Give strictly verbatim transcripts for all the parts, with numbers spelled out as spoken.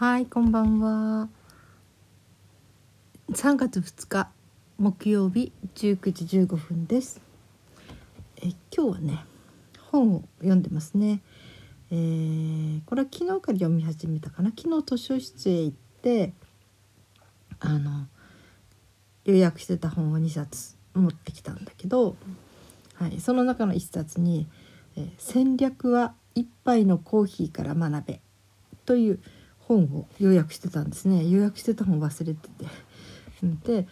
はい、こんばんは。さんがつふつか木曜日じゅうくじじゅうごふんです。え今日はね、本を読んでますね。えー、これは昨日から読み始めたかな。昨日図書室へ行ってあの予約してた本をにさつ持ってきたんだけど、はい、その中のいっさつに、えー、戦略は一杯のコーヒーから学べという本を予約してたんですね。予約してた本忘れててで、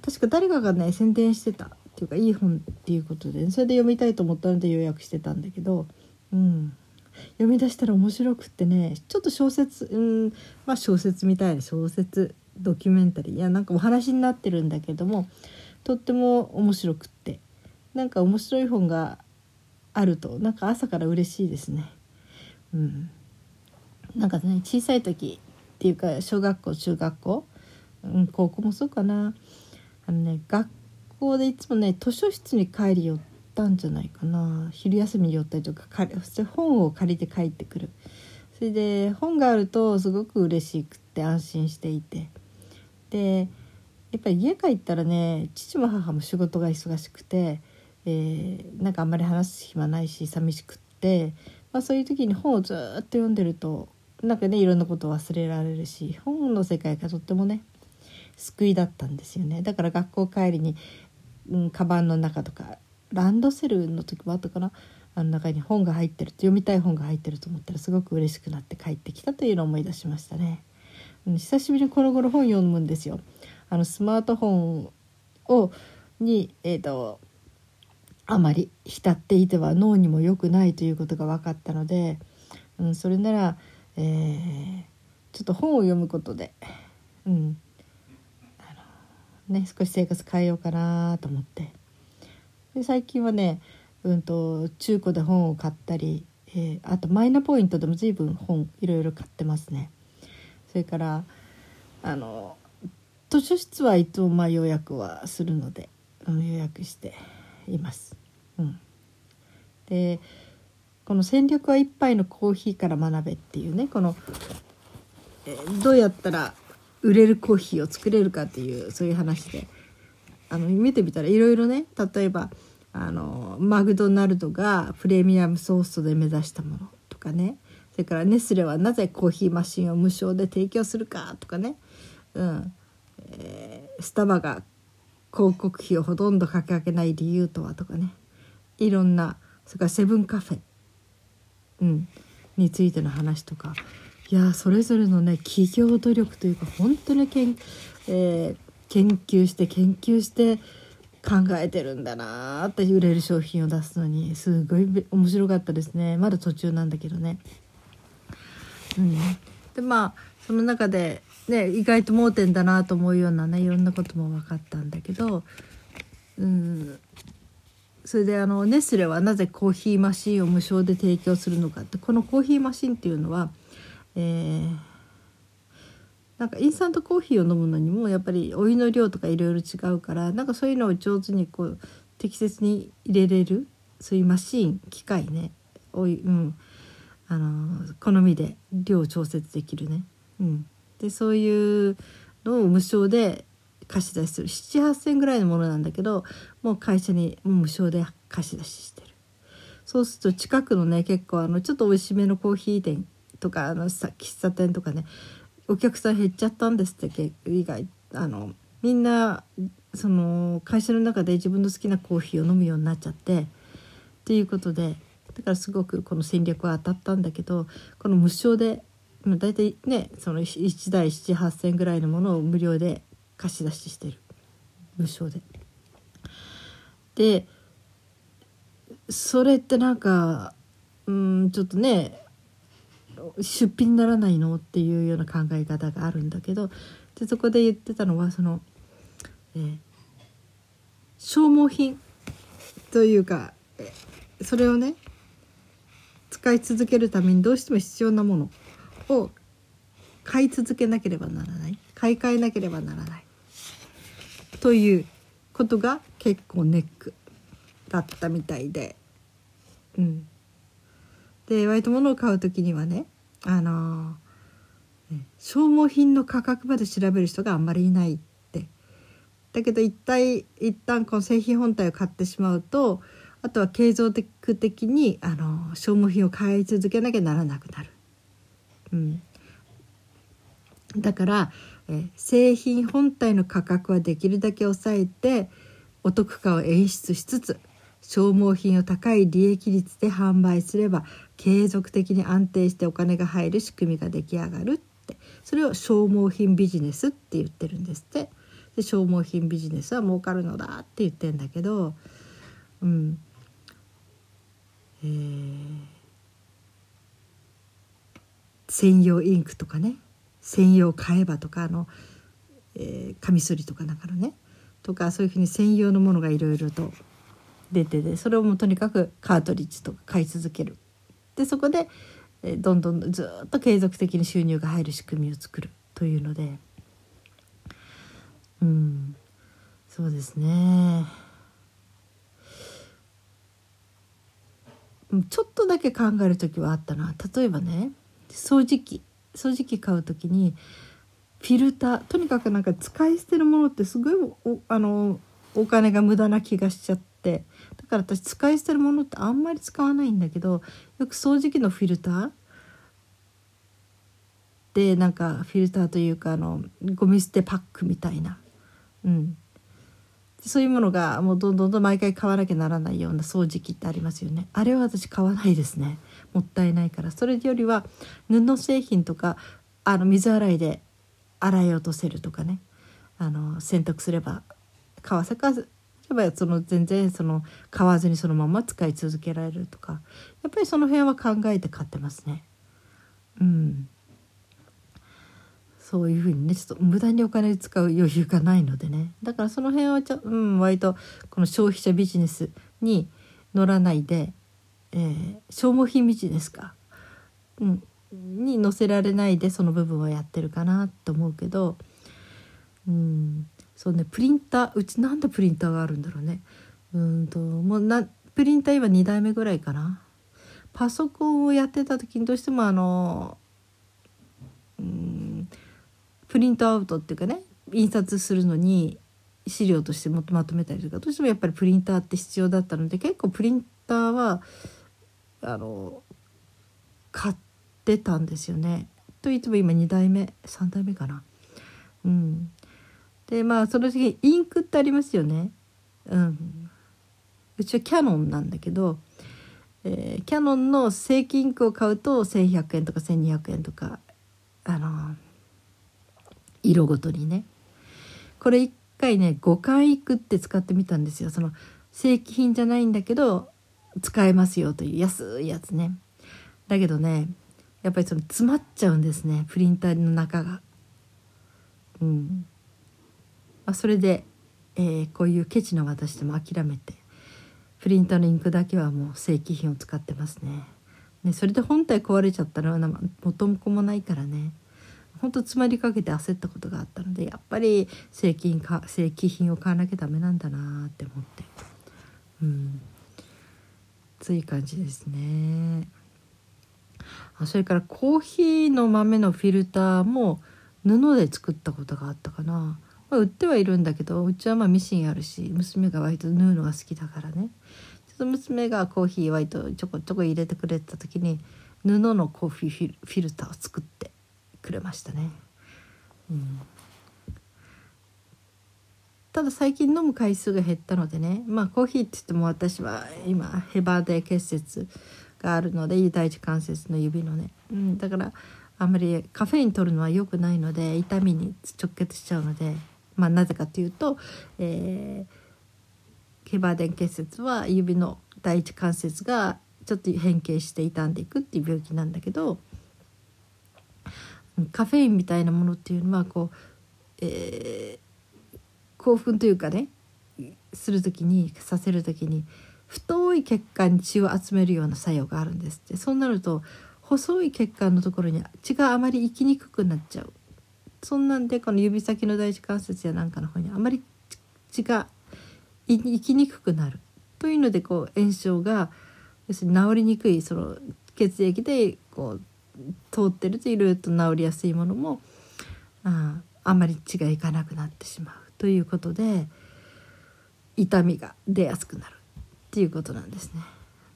確か誰かがね宣伝してたっていうか、いい本っていうことで、ね、それで読みたいと思ったので予約してたんだけど、うん、読み出したら面白くってね、ちょっと小説、うん、まあ小説みたいな、小説ドキュメンタリー、いやなんかお話になってるんだけども、とっても面白くって、なんか面白い本があるとなんか朝から嬉しいですね。うんなんかね、小さい時っていうか小学校、中学校、うん、高校もそうかな、あのね学校でいつもね図書室に帰り寄ったんじゃないかな。昼休みに寄ったりとか、そして本を借りて帰ってくる。それで本があるとすごく嬉しくって安心していて、でやっぱり家帰ったらね、父も母も仕事が忙しくて、えー、なんかあんまり話す暇ないし寂しくって、まあ、そういう時に本をずっと読んでるとなんかね、いろんなことを忘れられるし、本の世界がとってもね救いだったんですよね。だから学校帰りに、うん、カバンの中とかランドセルの時もあったかな、あの中に本が入ってる、読みたい本が入ってると思ったらすごく嬉しくなって帰ってきたというのを思い出しましたね。うん、久しぶりにこの頃本読むんですよ。あのスマートフォンをに、えーと、あまり浸っていては脳にも良くないということが分かったので、うん、それならえー、ちょっと本を読むことで、うんあのね、少し生活変えようかなと思って、で最近はね、うん、と中古で本を買ったり、えー、あとマイナポイントでも随分本いろいろ買ってますね。それからあの図書室はいつもまあ予約はするので、うん、予約しています。うん、でこの戦略は一杯のコーヒーから学べっていうね、このえどうやったら売れるコーヒーを作れるかっていう、そういう話で、あの見てみたらいろいろね、例えばあのマクドナルドがプレミアムソースで目指したものとかね、それからネスレはなぜコーヒーマシンを無償で提供するかとかね、うんえー、スタバが広告費をほとんどかけない理由とはとかね、いろんな、それからセブンカフェうん、についての話とか、いやそれぞれのね企業努力というか、本当にけん、えー、研究して研究して考えてるんだなって、売れる商品を出すのにすごい面白かったですね。まだ途中なんだけどね。うん、でまあその中で、ね、意外と盲点だなと思うようなね、いろんなことも分かったんだけど、うんそれであのネスレはなぜコーヒーマシンを無償で提供するのかって、このコーヒーマシンっていうのは、えー、なんかインスタントコーヒーを飲むのにもやっぱりお湯の量とかいろいろ違うから、なんかそういうのを上手にこう適切に入れれる、そういうマシン、機械ね、お湯、うん、あの好みで量を調節できるね、うん、でそういうのを無償で貸し出しする。 ななはっせんえんぐらいのものなんだけど、もう会社に無償で貸し出ししてる。そうすると近くのね、結構あのちょっと美味しめのコーヒー店とか、あのさ喫茶店とかね、お客さん減っちゃったんですって。以外あのみんなその会社の中で自分の好きなコーヒーを飲むようになっちゃってっていうことで、だからすごくこの戦略は当たったんだけど、この無償でだいたいね、そのいちだい ななはっせんえんぐらいのものを無料で貸し出ししてる、無償で。でそれってなんか、うんちょっとね出費にならないのっていうような考え方があるんだけど、でそこで言ってたのはその、えー、消耗品というか、それをね使い続けるためにどうしても必要なものを買い続けなければならない、買い替えなければならないということが結構ネックだったみたいで、うん、で割と物を買うときにはね、あのー、消耗品の価格まで調べる人があんまりいないって。だけど一体一旦この製品本体を買ってしまうと、あとは継続的にあの消耗品を買い続けなきゃならなくなる、うん、だからえ製品本体の価格はできるだけ抑えてお得感を演出しつつ、消耗品を高い利益率で販売すれば継続的に安定してお金が入る仕組みが出来上がるって、それを消耗品ビジネスって言ってるんですって。で消耗品ビジネスは儲かるのだって言ってんだけど、うんえー、専用インクとかね、専用買えばとか、あの、えー、カミソリとかなんかのねとか、そういうふうに専用のものがいろいろと出てて、それをもうとにかくカートリッジとか買い続ける。でそこで、えー、どんどんずっと継続的に収入が入る仕組みを作るというので、うんそうですね、ちょっとだけ考える時はあったな。例えばね、掃除機掃除機買うときにフィルター、とにかくなんか使い捨てるものってすごい お, あのお金が無駄な気がしちゃって、だから私使い捨てるものってあんまり使わないんだけど、よく掃除機のフィルターでなんかフィルターというかあのゴミ捨てパックみたいな、うん、そういうものがもうどんどんどん毎回買わなきゃならないような掃除機ってありますよね。あれは私買わないですね、もったいないから。それよりは布製品とかあの水洗いで洗い落とせるとかね、あの洗濯すれば乾かせばその全然その買わずにそのまま使い続けられるとか、やっぱりその辺は考えて買ってますね。うんそういうふうにね、ちょっと無駄にお金使う余裕がないのでね、だからその辺はちょ、うん、割とこの消費者ビジネスに乗らないで、えー、消耗品ビジネスか、うん、に乗せられないでその部分はやってるかなと思うけど、うんそうね、プリンター、うちなんでプリンターがあるんだろうね。うんともうなプリンター今にだいめぐらいかな。パソコンをやってた時にどうしてもあの、うん、プリントアウトっていうかね、印刷するのに資料としてもっとまとめたりとか、どうしてもやっぱりプリンターって必要だったので、結構プリンターはあの買ってたんですよね。といっても今にだいめさんだいめかな。うん、でまあその時インクってありますよね、うん、うちはキヤノンなんだけど、えー、キヤノンの正規インクを買うとせんひゃくえんとかせんにひゃくえんとか、あの色ごとにね、これいっかいねごかんインクって使ってみたんですよ。その正規品じゃないんだけど使えますよという安いやつね。だけどね、やっぱりその詰まっちゃうんですね、プリンターの中が。うんまあ、それで、えー、こういうケチな私でも諦めて、プリンターのインクだけはもう正規品を使ってますね。ね、それで本体壊れちゃったら元も子もないからね、ほんと詰まりかけて焦ったことがあったので、やっぱり正規品か正規品を買わなきゃダメなんだなって思って、うんつい感じですね。あ、それからコーヒーの豆のフィルターも布で作ったことがあったかな。まあ、売ってはいるんだけど、うちはまあミシンあるし、娘が割と縫うのが好きだからね、ちょっと娘がコーヒー割とちょこちょこ入れてくれた時に布のコーヒーフィル、フィルターを作ってくれましたね。うん、ただ最近飲む回数が減ったのでね、まあコーヒーって言っても私は今ヘバで結節があるので、第一関節の指のね、うん、だからあんまりカフェイン取るのは良くないので、痛みに直結しちゃうので、まあ、なぜかというと、えー、ヘバーデン結節は指の第一関節がちょっと変形して傷んでいくっていう病気なんだけど、カフェインみたいなものっていうのはこう、えー、興奮というかねする時にさせる時に太い血管に血を集めるような作用があるんですって。そうなると細い血管のところに血があまり行きにくくなっちゃう。そんなんでこの指先の第一関節やなんかの方にあまり血が行きにくくなるというので、こう炎症が要するに治りにくい、その血液でこう通ってるといろいろと治りやすいものもうん、あんまり血がいかなくなってしまうということで痛みが出やすくなるっていうことなんですね。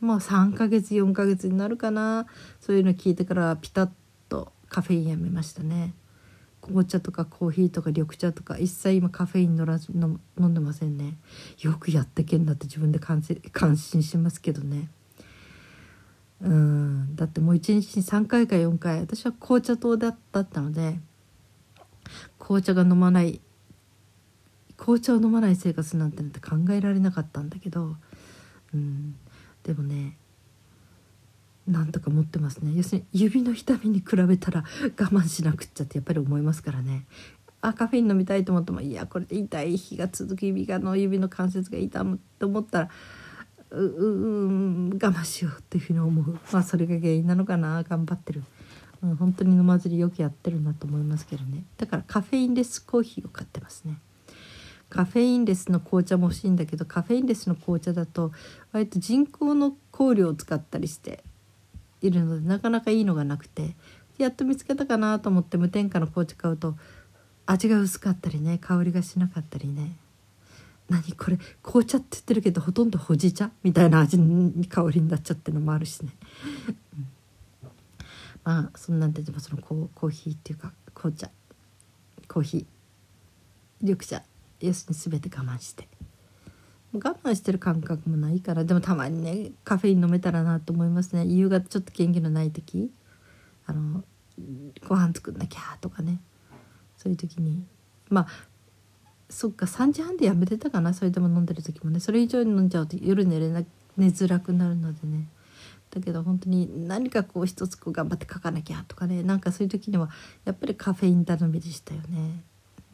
もうさんかげつよんかげつになるかな、そういうの聞いてからピタッとカフェインやめましたね。紅茶とかコーヒーとか緑茶とか一切今カフェイン乗らず飲んでませんね。よくやってけんなって自分で感心しますけどね。うん、だってもういちにちにさんかいかよんかい、私は紅茶糖だったので紅茶が飲まない紅茶を飲まない生活なんてなんて考えられなかったんだけど、うん、でもねなんとか持ってますね。要するに指の痛みに比べたら我慢しなくっちゃってやっぱり思いますからね。あ、カフェイン飲みたいと思ってもいやこれで痛い日が続く、指がの指の関節が痛むと思ったらううーん我慢しようっていうふうに思う。まあそれが原因なのかな。頑張ってる、うん、本当に飲まずによくやってるなと思いますけどね。だからカフェインレスコーヒーを買ってますね。カフェインレスの紅茶も欲しいんだけど、カフェインレスの紅茶だと割と人工の香料を使ったりしているのでなかなかいいのがなくて、やっと見つけたかなと思って無添加の紅茶買うと味が薄かったりね、香りがしなかったりね、何これ紅茶って言ってるけどほとんどほうじ茶みたいな味に香りになっちゃってるのもあるしねまあそんなんで、でもそのコーヒーっていうか紅茶コーヒー緑茶要するに全て我慢して、我慢してる感覚もないから。でもたまにねカフェイン飲めたらなと思いますね。夕方ちょっと元気のない時、あのご飯作んなきゃとかね、そういう時にまあそっかさんじはんでやめてたかな。それでも飲んでる時もね、それ以上に飲んじゃうと夜寝れな寝づらくなるのでね。だけど本当に何かこう一つこう頑張って書かなきゃとかね、なんかそういう時にはやっぱりカフェイン頼みでしたよね、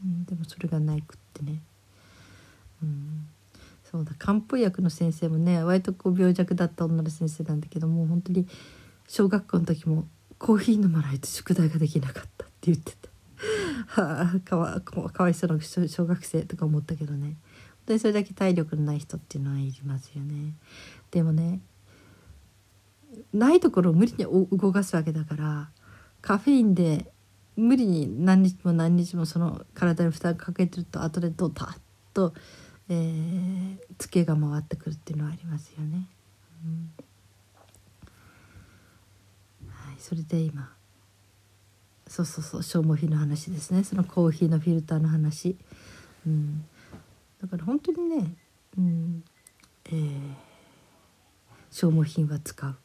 うん、でもそれがないくってね、うんそうだ、漢方薬の先生もね割とこう病弱だった女の先生なんだけど、もう本当に小学校の時もコーヒー飲まないと宿題ができなかったって言ってたはあ、かわ、かわいそうな小学生とか思ったけどね。本当にそれだけ体力のない人っていうのはいりますよね。でもねないところを無理に動かすわけだから、カフェインで無理に何日も何日もその体に負担かけてると後でドタッとえー、ツケが回ってくるっていうのはありますよね、うんはい、それで今そうそうそう消耗費の話ですね。そのコーヒーのフィルターの話、うん、だから本当にね、うんえー、消耗品は使う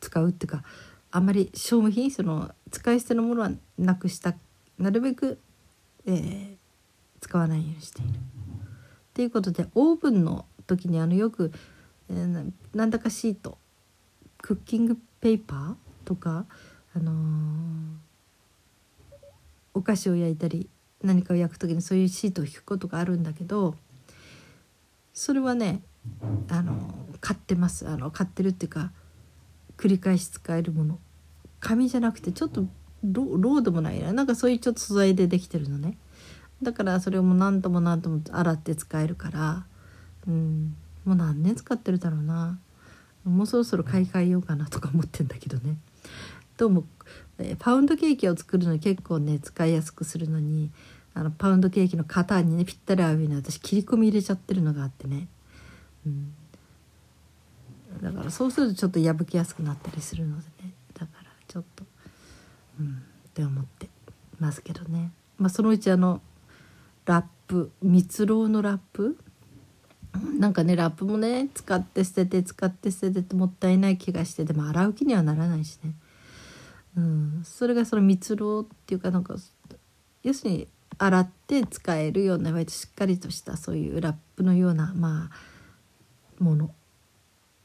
使うっていうかあんまり消耗品その使い捨てのものはなくした、なるべく、えー、使わないようにしているということで、オーブンの時にあのよく、えー、なんだかシートクッキングペーパーとか、あのー、お菓子を焼いたり何かを焼く時にそういうシートを引くことがあるんだけど、それはね、あのー、買ってますあの買ってるっていうか繰り返し使えるもの、紙じゃなくてちょっとロードもないな、なんかそういうちょっと素材でできてるのね。だからそれをもう何度も何度も洗って使えるから、うん、もう何年使ってるだろうな。もうそろそろ買い替えようかなとか思ってんだけどね。どうも、えー、パウンドケーキを作るのに結構ね使いやすくするのに、あのパウンドケーキの型にねぴったり合うように私切り込み入れちゃってるのがあってね、うん、だからそうするとちょっと破けやすくなったりするのでね、だからちょっとうんって思ってますけどね。まあそのうちあのラップ、蜜蝋のラップなんかね、ラップもね使って捨てて使って捨ててってもったいない気がして、でも洗う気にはならないしね、うん、それがその蜜蝋っていうかなんか要するに洗って使えるような割としっかりとしたそういうラップのようなまあもの、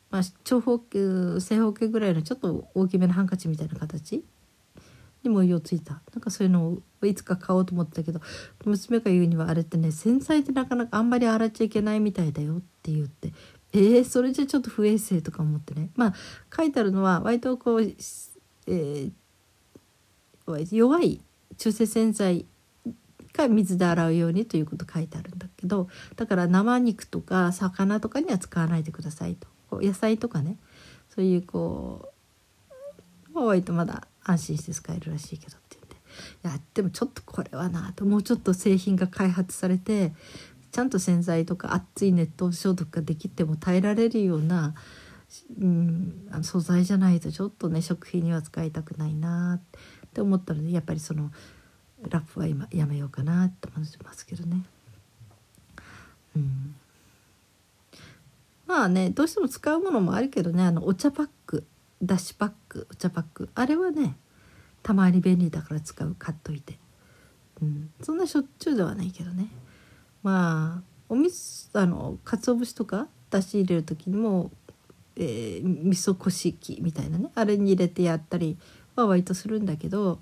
まあ長方形正方形ぐらいのちょっと大きめのハンカチみたいな形に模様ついたなんかそういうのをいつか買おうと思ったけど、娘が言うにはあれってね繊細でなかなかあんまり洗っちゃいけないみたいだよって言って、えー、それじゃちょっと不衛生とか思ってね。まあ書いてあるのは割とこう、えー、弱い中性洗剤か水で洗うようにということ書いてあるんだけど、だから生肉とか魚とかには使わないでくださいと、こう野菜とかねそういうこう割とまだ安心して使えるらしいけどって言って、やってもちょっとこれはなと、もうちょっと製品が開発されてちゃんと洗剤とか熱い熱湯消毒ができても耐えられるような、うん、あの素材じゃないとちょっとね食品には使いたくないなって思ったので、やっぱりそのラップは今やめようかなって思ってますけどね。うん、まあねどうしても使うものもあるけどね、あのお茶パック、だしパック、お茶パック、あれはねたまに便利だから使う、買っといて、うん、そんなしょっちゅうではないけどね。まあおみあの鰹節とかだし入れる時にも、えー、味噌こし器みたいなね、あれに入れてやったりは割とするんだけど、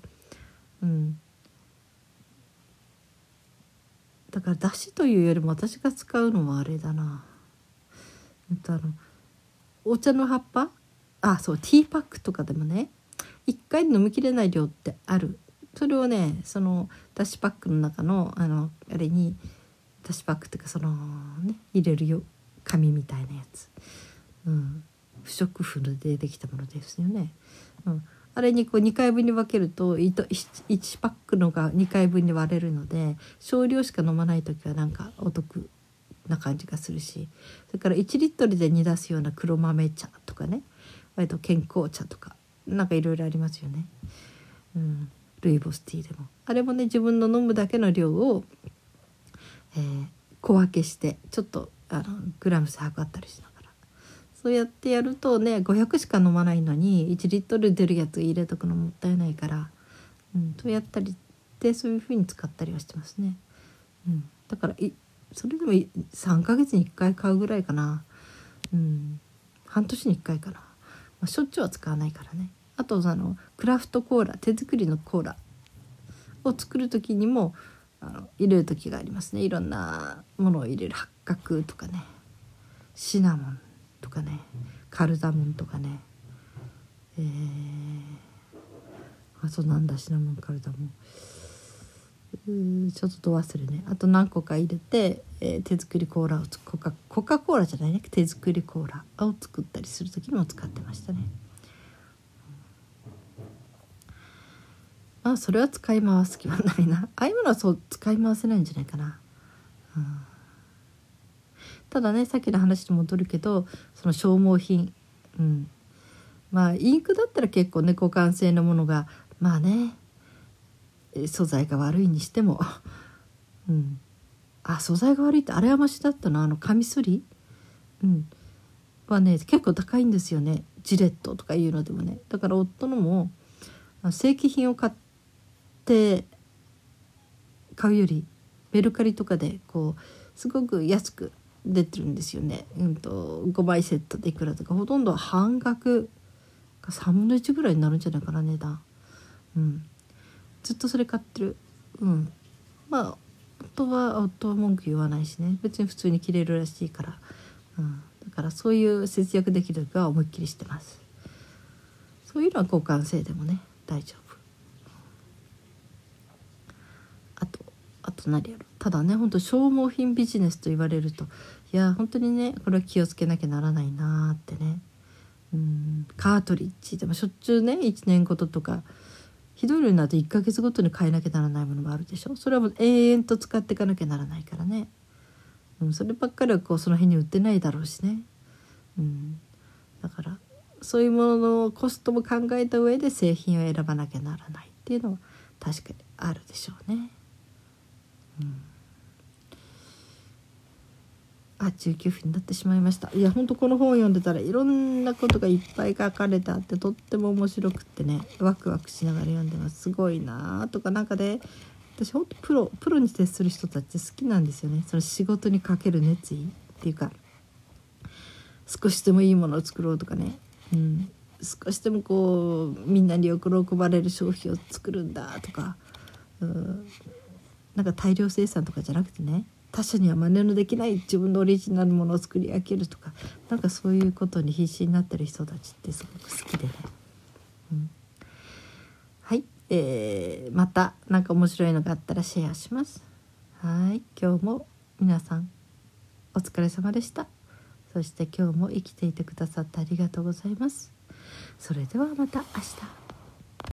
うん、だからだしというよりも私が使うのはあれだな、あのお茶の葉っぱ、あそうティーパックとかでもねいっかい飲みきれない量ってある。それをねそのだしパックの中のあのあれに、だしパックっていうかそのね入れるよ紙みたいなやつ、うん、不織布でできたものですよね、うん、あれにこうにかいぶんに分けると いち, いちパックのがにかいぶんに割れるので少量しか飲まない時はなんかお得な感じがするし、それからいちリットルで煮出すような黒豆茶とかね、割と健康茶とかなんかいろいろありますよね、うん、ルイボスティーでもあれもね自分の飲むだけの量を、えー、小分けしてちょっとあのグラム数測ったりしながらそうやってやるとねごひゃくしか飲まないのにいちリットル出るやつ入れとくのもったいないから、うん、そうやったりでそういう風に使ったりはしてますね、うん、だからいそれでもさんかげつにいっかい買うぐらいかな、うん、半年にいっかいかな、まあ、しょっちゅうは使わないからね。あとあのクラフトコーラ、手作りのコーラを作る時にもあの入れる時がありますね。いろんなものを入れる、八角とかね、シナモンとかね、カルダモンとかね、えー、あとなんだシナモンカルダモンちょっとど忘れね、あと何個か入れて、えー、手作りコーラをコカ、コカコーラじゃないね手作りコーラを作ったりする時も使ってましたね。まあそれは使い回す気はないな、ああいうものはそう使い回せないんじゃないかな、うん、ただねさっきの話に戻るけどその消耗品、うん、まあインクだったら結構ね互換性のものがまあね素材が悪いにしても、うん、あ素材が悪いってあれはマシだったな、あのカミソリ、うん、はね結構高いんですよね、ジレットとかいうのでもね。だから夫のも正規品を買って買うよりメルカリとかでこうすごく安く出てるんですよね、うん、とごまいセットでいくらとかほとんど半額かさんぶんのいちぐらいになるんじゃないかな値段、うんずっとそれ買ってる、うん、まあ夫は夫は文句言わないしね、別に普通に着れるらしいから、うん、だからそういう節約できる時は思いっきりしてます。そういうのは交換性でもね大丈夫。あとあと何やろ、ただね本当消耗品ビジネスと言われるといや本当にねこれは気をつけなきゃならないなってね、うんカートリッジでもしょっちゅうねいちねんごととかひどいのになるといっかげつごとに変えなきゃならないものもあるでしょ。それはもう永遠と使っていかなきゃならないからね、うん、そればっかりはこうその辺に売ってないだろうしね、うん、だからそういうもののコストも考えた上で製品を選ばなきゃならないっていうのは確かにあるでしょうね、うん、あじゅうきゅうふんになってしまいました。いやほんとこの本を読んでたらいろんなことがいっぱい書かれてあってとっても面白くってねワクワクしながら読んでます。すごいなとかなんかで、ね、私ほんとプロプロに接する人たち好きなんですよね。その仕事にかける熱意っていうか少しでもいいものを作ろうとかね、うん、少しでもこうみんなに喜ばれる商品を作るんだとか、うん、なんか大量生産とかじゃなくてね他者には真似のできない自分のオリジナルものを作り上げるとかなんかそういうことに必死になってる人たちってすごく好きでね、うん、はい、えー、またなんか面白いのがあったらシェアします。はい今日も皆さんお疲れ様でした。そして今日も生きていてくださってありがとうございます。それではまた明日。